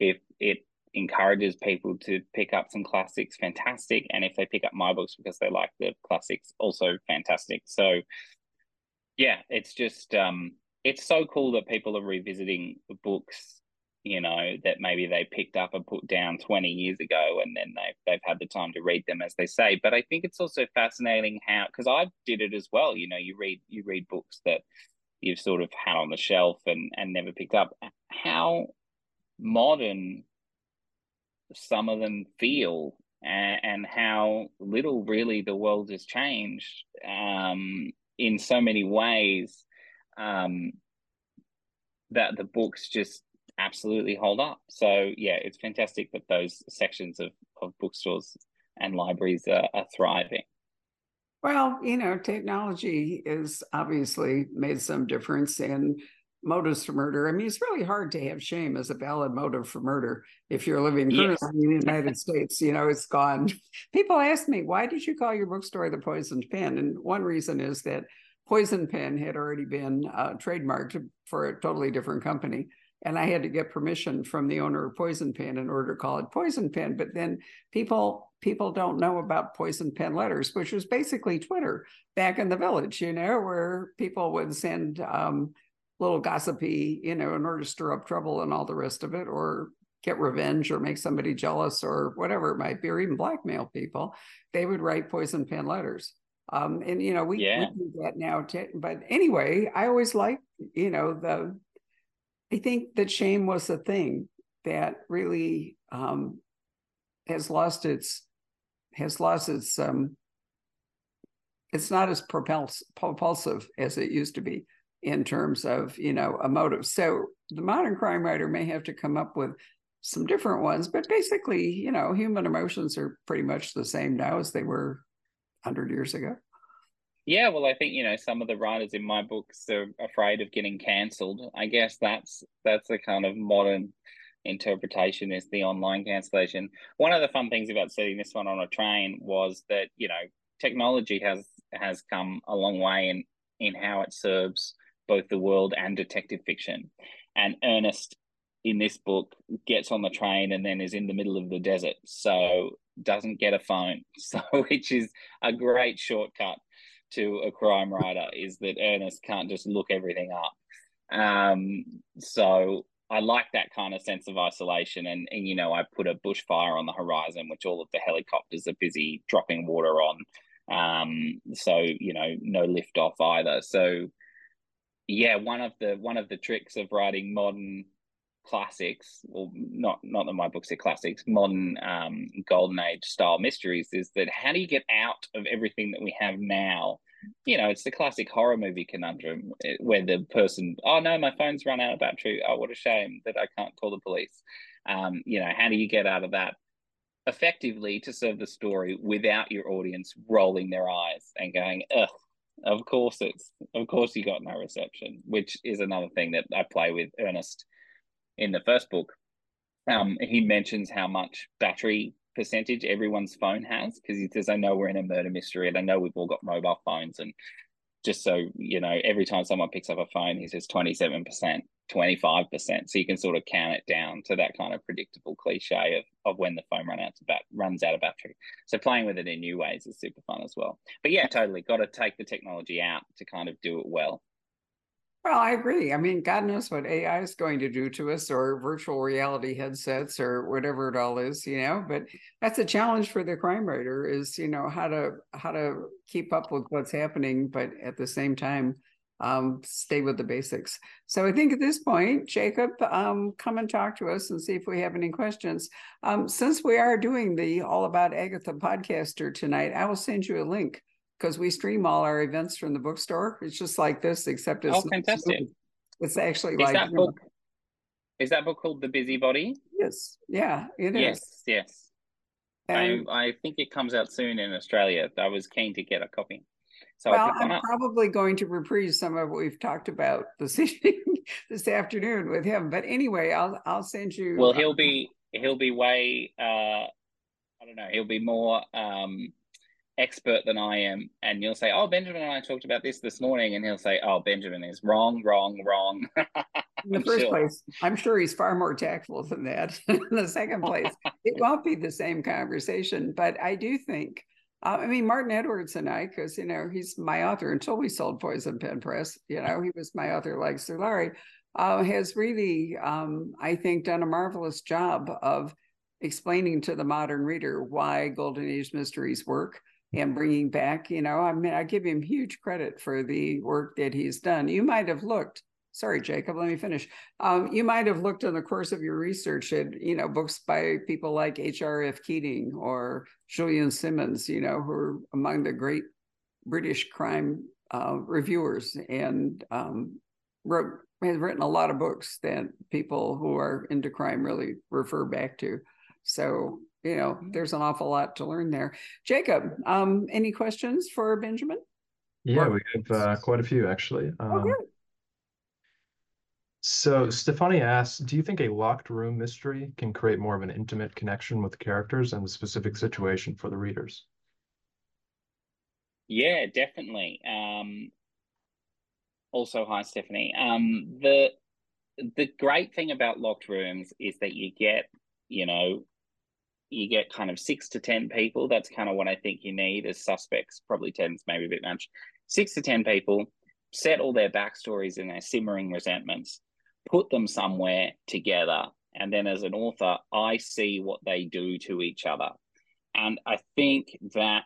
if it encourages people to pick up some classics, fantastic. And if they pick up my books because they like the classics, also fantastic. So, yeah, it's just... Um, it's so cool that people are revisiting books you know, that maybe they picked up and put down twenty years ago, and then they've, they've had the time to read them, as they say. But I think it's also fascinating how, because I did it as well, you know, you read you read books that you've sort of had on the shelf and, and never picked up, how modern some of them feel, and, and how little really the world has changed um, in so many ways, um, that the books just absolutely hold up. So yeah, it's fantastic that those sections of, of bookstores and libraries are, are thriving. Well, you know, technology has obviously made some difference in motives for murder. I mean, it's really hard to have shame as a valid motive for murder if you're living yes. in the United States. You know, it's gone. People ask me, why did you call your bookstore the Poison Pen? And one reason is that Poison Pen had already been uh, trademarked for a totally different company. And I had to get permission from the owner of Poison Pen in order to call it Poison Pen. But then people people don't know about Poison Pen letters, which was basically Twitter back in the village, you know, where people would send um, little gossipy, you know, in order to stir up trouble and all the rest of it, or get revenge or make somebody jealous or whatever it might be, or even blackmail people. They would write Poison Pen letters. Um, and, you know, we, yeah. we do that now. T- but anyway, I always like, you know, the... I think that shame was a thing that really um, has lost its, has lost its, um, it's not as propels, propulsive as it used to be in terms of, you know, a motive. So the modern crime writer may have to come up with some different ones, but basically, you know, human emotions are pretty much the same now as they were one hundred years ago. Yeah, well, I think, you know, some of the writers in my books are afraid of getting cancelled. I guess that's that's the kind of modern interpretation, is the online cancellation. One of the fun things about setting this one on a train was that, you know, technology has has come a long way in, in how it serves both the world and detective fiction. And Ernest, in this book, gets on the train and then is in the middle of the desert, so doesn't get a phone, so which is a great shortcut to a crime writer, is that Ernest can't just look everything up. Um, so I like that kind of sense of isolation. And, and, you know, I put a bushfire on the horizon, which all of the helicopters are busy dropping water on. Um, so, you know, no lift off either. So, yeah, one of the one of the tricks of writing modern classics, or not not that my books are classics, modern um golden age style mysteries, is that how do you get out of everything that we have now? You know, it's the classic horror movie conundrum where the person, oh no, my phone's run out of battery, oh what a shame that I can't call the police. Um you know, how do you get out of that effectively to serve the story without your audience rolling their eyes and going, ugh, of course it's of course you got no reception, which is another thing that I play with Ernest in the first book. Um, he mentions how much battery percentage everyone's phone has, because he says, I know we're in a murder mystery and I know we've all got mobile phones, and just so you know, every time someone picks up a phone, he says twenty-seven percent, twenty-five percent, so you can sort of count it down to that kind of predictable cliche of, of when the phone run out to bat- runs out of battery. So playing with it in new ways is super fun as well. But yeah, totally, got to take the technology out to kind of do it well. Well, I agree. I mean, God knows what A I is going to do to us, or virtual reality headsets, or whatever it all is, you know, but that's a challenge for the crime writer, is, you know, how to how to keep up with what's happening, but at the same time, um, stay with the basics. So I think at this point, Jacob, um, come and talk to us and see if we have any questions. Um, since we are doing the All About Agatha podcaster tonight, I will send you a link, because we stream all our events from the bookstore. It's just like this, except it's oh, fantastic. It's actually is like that book, you know, is that book called The Busybody? Yes. Yeah, it yes, is. Yes, yes. Um, I, I think it comes out soon in Australia. I was keen to get a copy. So well, I I'm probably going to reprise some of what we've talked about this evening, this afternoon with him. But anyway, I'll I'll send you. Well, he'll um, be he'll be way uh, I don't know, he'll be more um, expert than I am, and you'll say, oh, Benjamin and I talked about this this morning, and he'll say, oh, Benjamin is wrong wrong wrong in the first sure. place. I'm sure he's far more tactful than that. In the second place, it won't be the same conversation, but I do think uh, I mean, Martin Edwards and I, because you know, he's my author until we sold Poison Pen Press, you know, he was my author like Sulari, uh, has really, um, I think, done a marvelous job of explaining to the modern reader why Golden Age mysteries work and bringing back, you know, I mean, I give him huge credit for the work that he's done. You might have looked, sorry, Jacob, let me finish. Um, you might have looked in the course of your research at, you know, books by people like H R F Keating or Julian Simmons, you know, who are among the great British crime uh, reviewers and um, wrote, has written a lot of books that people who are into crime really refer back to. So, you know, there's an awful lot to learn there. Jacob, um, any questions for Benjamin? Yeah, or we have uh, quite a few, actually. Um, oh, good. So Stefani asks, do you think a locked room mystery can create more of an intimate connection with the characters and the specific situation for the readers? Yeah, definitely. Um, also, hi, Stefani. Um, the, the great thing about locked rooms is that you get, you know, you get kind of six to ten people. That's kind of what I think you need as suspects, probably ten's maybe a bit much. six to ten people, set all their backstories and their simmering resentments, put them somewhere together. And then as an author, I see what they do to each other. And I think that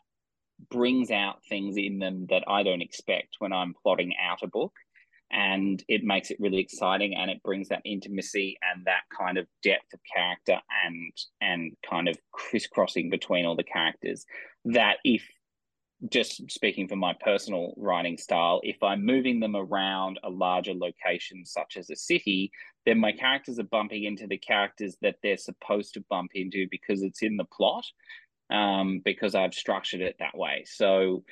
brings out things in them that I don't expect when I'm plotting out a book. And it makes it really exciting, and it brings that intimacy and that kind of depth of character and and kind of crisscrossing between all the characters that, if just speaking from my personal writing style, if I'm moving them around a larger location such as a city, then my characters are bumping into the characters that they're supposed to bump into because it's in the plot, um, because I've structured it that way. So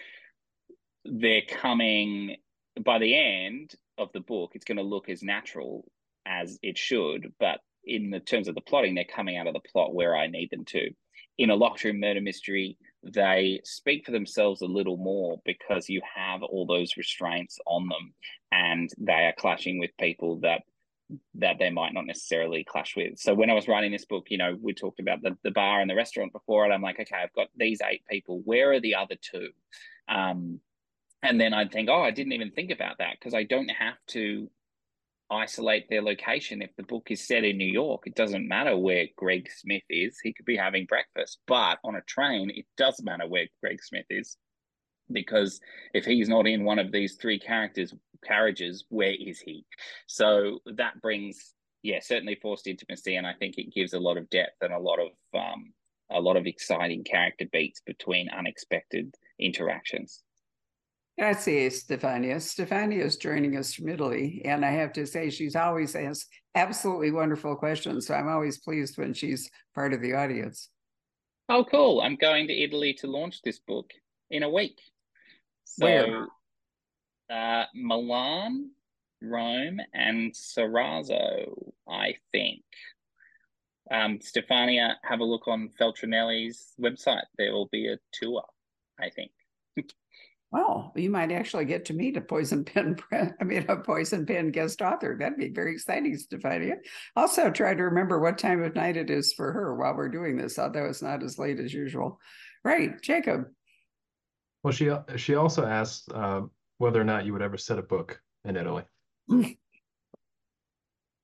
they're coming by the end of the book, it's going to look as natural as it should, but in the terms of the plotting, they're coming out of the plot where I need them to. In a locked room murder mystery, they speak for themselves a little more because you have all those restraints on them, and they are clashing with people that that they might not necessarily clash with. So when I was writing this book, you know, we talked about the, the bar and the restaurant before, and I'm like, okay, I've got these eight people. Where are the other two? Um, And then I'd think, oh, I didn't even think about that, because I don't have to isolate their location. If the book is set in New York, it doesn't matter where Greg Smith is. He could be having breakfast. But on a train, it does matter where Greg Smith is, because if he's not in one of these three characters, carriages, where is he? So that brings, yeah, certainly forced intimacy. And I think it gives a lot of depth and a lot of, um, a lot of exciting character beats between unexpected interactions. Grazie, Stefania. Stefania is joining us from Italy, and I have to say she's always asks absolutely wonderful questions, so I'm always pleased when she's part of the audience. Oh, cool. I'm going to Italy to launch this book in a week. So, where? Uh, Milan, Rome, and Serrazzo, I think. Um, Stefania, have a look on Feltrinelli's website. There will be a tour, I think. Well, you might actually get to meet a Poison Pen, I mean, a Poison Pen guest author. That'd be very exciting, Stefania. Also, try to remember what time of night it is for her while we're doing this, although it's not as late as usual. Right, Jacob. Well, she she also asked uh, whether or not you would ever set a book in Italy.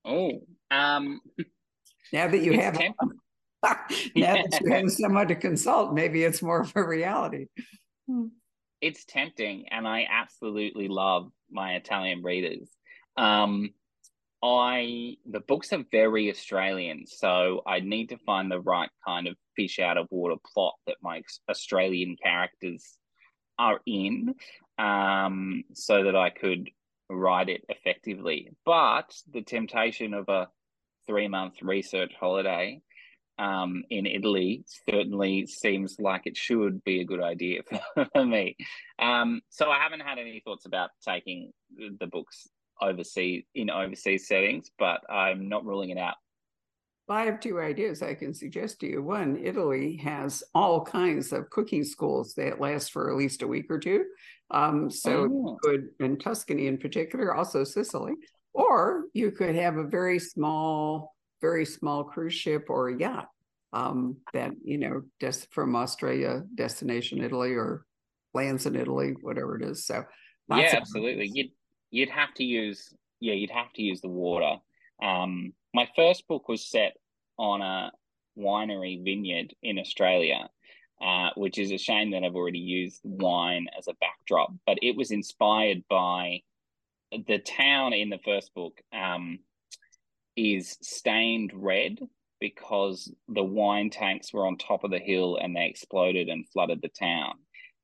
oh, um, now that you have, now yeah. that you have someone to consult, maybe it's more of a reality. Hmm. It's tempting, and I absolutely love my Italian readers. Um, I the books are very Australian, so I need to find the right kind of fish out of water plot that my Australian characters are in, um, so that I could write it effectively. But the temptation of a three-month research holiday Um, in Italy certainly seems like it should be a good idea for, for me. Um, so I haven't had any thoughts about taking the books overseas in overseas settings, but I'm not ruling it out. Well, I have two ideas I can suggest to you. One, Italy has all kinds of cooking schools that last for at least a week or two. Um, so oh. good in Tuscany in particular, also Sicily, or you could have a very small very small cruise ship or a yacht um, that, you know, just from Australia, destination Italy, or lands in Italy, whatever it is. So yeah, absolutely. You'd, you'd have to use yeah, you'd have to use the water. Um, my first book was set on a winery vineyard in Australia, uh, which is a shame that I've already used wine as a backdrop, but it was inspired by the town in the first book um, is stained red because the wine tanks were on top of the hill and they exploded and flooded the town.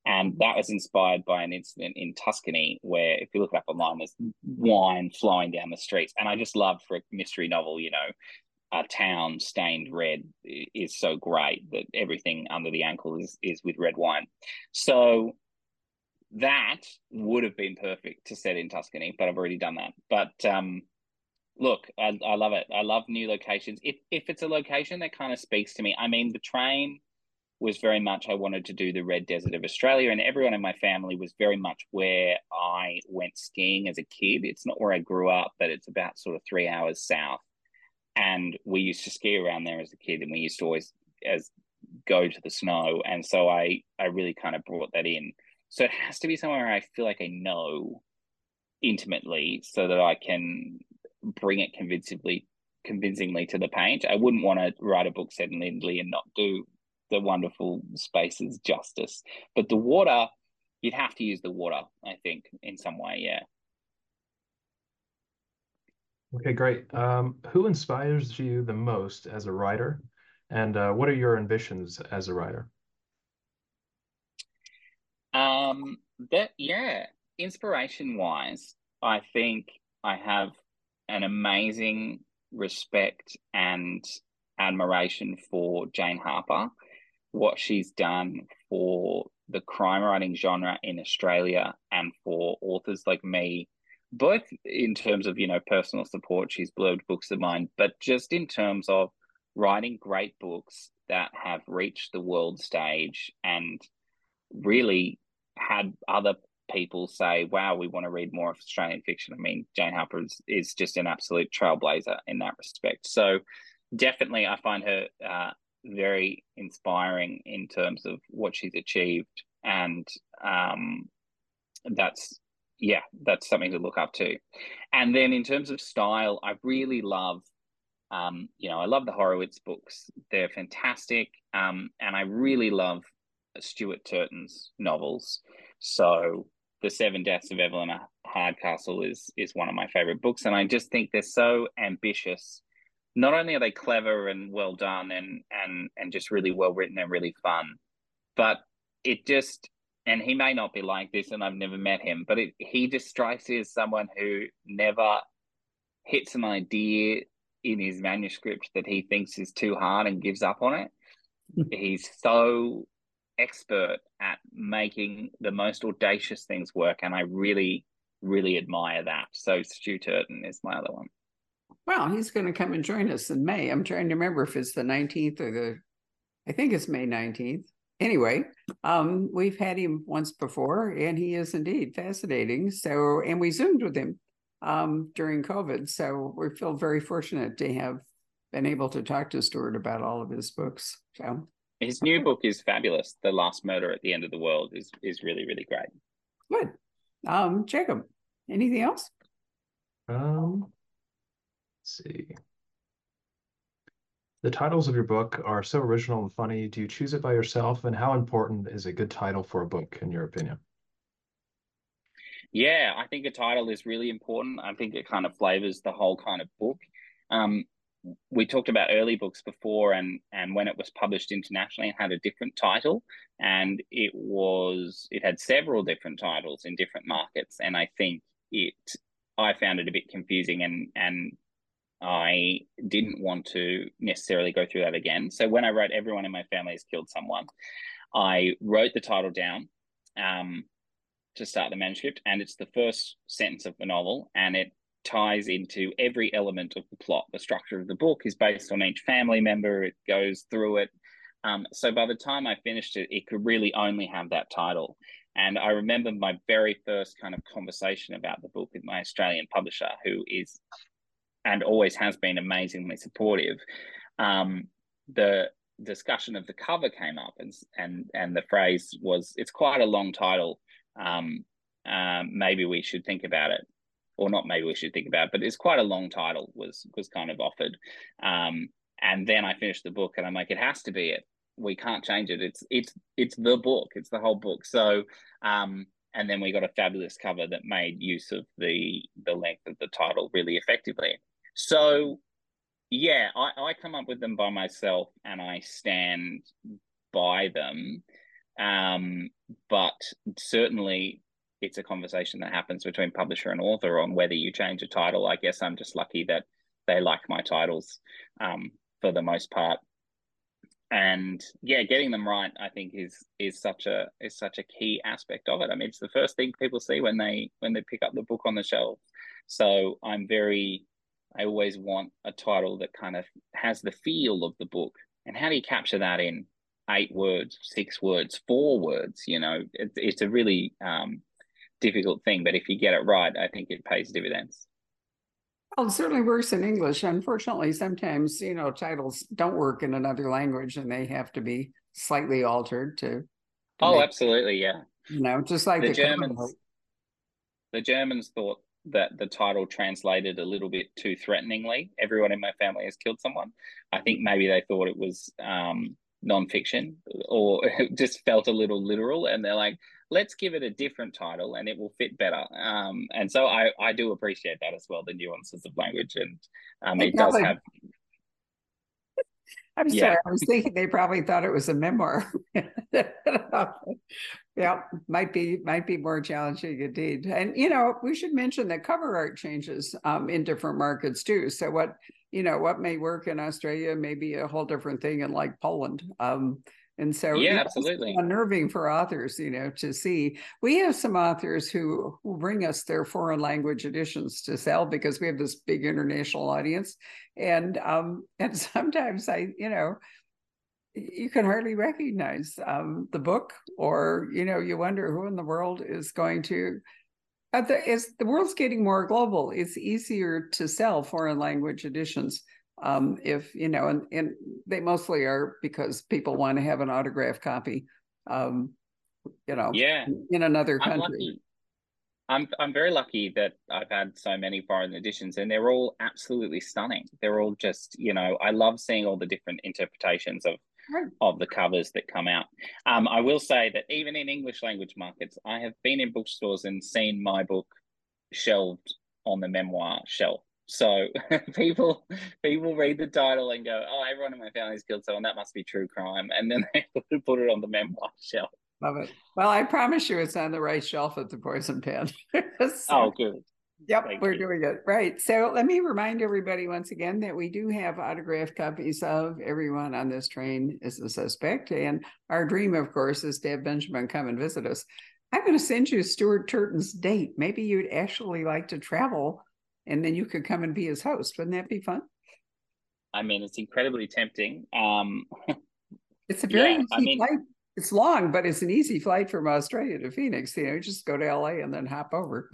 And that was inspired by an incident in Tuscany where, if you look it up online, there's wine flowing down the streets. And I just love, for a mystery novel, you know, a town stained red is so great that everything under the ankle is, is with red wine. So that would have been perfect to set in Tuscany, but I've already done that. But um, look, I, I love it. I love new locations. If, if it's a location that kind of speaks to me, I mean, the train was very much, I wanted to do the Red Desert of Australia, and Everyone in My Family was very much where I went skiing as a kid. It's not where I grew up, but it's about sort of three hours south. And we used to ski around there as a kid, and we used to always as go to the snow. And so I, I really kind of brought that in. So it has to be somewhere I feel like I know intimately so that I can bring it convincingly, convincingly to the page. I wouldn't want to write a book set in Lindley and not do the wonderful spaces justice. But the water, you'd have to use the water, I think, in some way. Yeah. Okay, great. Um, who inspires you the most as a writer, and uh, what are your ambitions as a writer? Um, that yeah, inspiration-wise, I think I have an amazing respect and admiration for Jane Harper. What she's done for the crime writing genre in Australia and for authors like me, both in terms of, you know, personal support, she's blurbed books of mine, but just in terms of writing great books that have reached the world stage and really had other people say, wow, we want to read more of Australian fiction. I mean, Jane Harper is, is just an absolute trailblazer in that respect. So definitely I find her uh, very inspiring in terms of what she's achieved, and um that's yeah that's something to look up to. And then in terms of style, I really love um you know I love the Horowitz books, they're fantastic, um and I really love Stuart Turton's novels. So The Seven Deaths of Evelyn Hardcastle is is one of my favorite books, and I just think they're so ambitious. Not only are they clever and well done and and and just really well written and really fun, but it just, and he may not be like this and I've never met him, but it, he just strikes me as someone who never hits an idea in his manuscript that he thinks is too hard and gives up on it. He's so expert at making the most audacious things work, and I really, really admire that. So Stu Turton is my other one. Well, he's going to come and join us in May. I'm trying to remember if it's the nineteenth or the, I think it's May nineteenth. Anyway, um, we've had him once before, and he is indeed fascinating. So, and we Zoomed with him um, during COVID. So we feel very fortunate to have been able to talk to Stuart about all of his books. So his new book is fabulous. The Last Murder at the End of the World is, is really, really great. Good. Um, Jacob, anything else? Um. See, the titles of your book are so original and funny. Do you choose it by yourself, and how important is a good title for a book in your opinion? Yeah, I think a title is really important. I think it kind of flavors the whole kind of book. Um, we talked about early books before, and and when it was published internationally, it had a different title, and it was it had several different titles in different markets, and I think it I found it a bit confusing, and and I didn't want to necessarily go through that again. So when I wrote Everyone in My Family Has Killed Someone, I wrote the title down um, to start the manuscript, and it's the first sentence of the novel, and it ties into every element of the plot. The structure of the book is based on each family member. It goes through it. Um, so by the time I finished it, it could really only have that title. And I remember my very first kind of conversation about the book with my Australian publisher, who is... and always has been amazingly supportive. Um, the discussion of the cover came up, and and and the phrase was, it's quite a long title. Um, uh, maybe we should think about it. or not, maybe we should think about it, but it's quite a long title was was kind of offered. Um, and then I finished the book and I'm like, it has to be it. We can't change it. It's it's it's the book. It's the whole book. So, um, and then we got a fabulous cover that made use of the the length of the title really effectively. So, yeah, I, I come up with them by myself and I stand by them. Um, but certainly it's a conversation that happens between publisher and author on whether you change a title. I guess I'm just lucky that they like my titles um, for the most part. And yeah, getting them right, I think, is is such a is such a key aspect of it. I mean, it's the first thing people see when they when they pick up the book on the shelf. So I'm very, I always want a title that kind of has the feel of the book. And how do you capture that in eight words, six words, four words? You know, it, it's a really um, difficult thing. But if you get it right, I think it pays dividends. Well, it certainly works in English. Unfortunately, sometimes, you know, titles don't work in another language and they have to be slightly altered to. to oh, make, absolutely. Yeah. You know, just like the, the Germans. Comic. The Germans thought that the title translated a little bit too threateningly. Everyone in My Family Has Killed Someone. I think maybe they thought it was um, nonfiction, or it just felt a little literal. And they're like, let's give it a different title and it will fit better. Um, and so I, I do appreciate that as well, the nuances of language. And um, it probably, does have... I'm yeah. sorry, I was thinking they probably thought it was a memoir. Yeah, might be, might be more challenging indeed. And, you know, we should mention that cover art changes um, in different markets too. So what, you know, what may work in Australia may be a whole different thing in like Poland. Um, And so yeah, you know, absolutely. It's unnerving for authors, you know, to see. We have some authors who, who bring us their foreign language editions to sell because we have this big international audience. And um, and sometimes I, you know, you can hardly recognize um, the book, or, you know, you wonder who in the world is going to. At the, as the world's getting more global, it's easier to sell foreign language editions. Um, if, you know, and, and they mostly are because people want to have an autographed copy, um, you know, yeah. in another country. I'm, lucky. I'm I'm very lucky that I've had so many foreign editions, and they're all absolutely stunning. They're all just, you know, I love seeing all the different interpretations of right. of the covers that come out. Um, I will say that even in English language markets, I have been in bookstores and seen my book shelved on the memoir shelf. So people people read the title and go, oh, everyone in my family has killed someone. That must be true crime. And then they put it on the memoir shelf. Love it. Well, I promise you it's on the right shelf at the Poison Pen. So, oh, good. Yep, Thank we're you. doing it. Right. So let me remind everybody once again that we do have autographed copies of Everyone on This Train is a Suspect. And our dream, of course, is to have Benjamin come and visit us. I'm going to send you Stuart Turton's date. Maybe you'd actually like to travel, and then you could come and be his host. Wouldn't that be fun? I mean, it's incredibly tempting. Um, it's a very yeah, easy I mean, flight. It's long, but it's an easy flight from Australia to Phoenix. You know, you just go to L A and then hop over.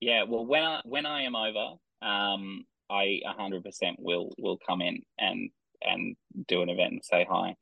Yeah, well, when I, when I am over, um, I one hundred percent will will come in and and do an event and say hi.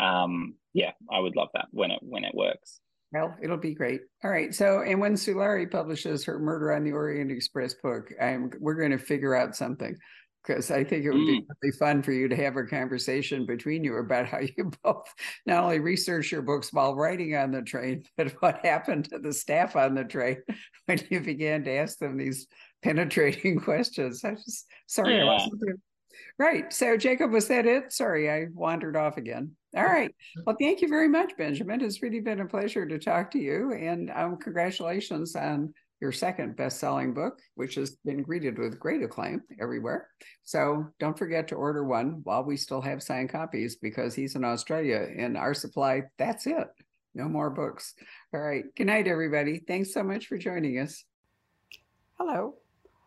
Um, yeah, I would love that when it when it works. Well, it'll be great. All right. So, and when Sulari publishes her Murder on the Orient Express book, I'm, we're going to figure out something, because I think it would mm. be really fun for you to have a conversation between you about how you both not only research your books while riding on the train, but what happened to the staff on the train when you began to ask them these penetrating questions. I'm just sorry. Yeah. I wasn't there. Right. So, Jacob, was that it? Sorry, I wandered off again. All right. Well, thank you very much, Benjamin. It's really been a pleasure to talk to you. And um, congratulations on your second best-selling book, which has been greeted with great acclaim everywhere. So don't forget to order one while we still have signed copies, because he's in Australia and our supply, that's it. No more books. All right. Good night, everybody. Thanks so much for joining us. Hello.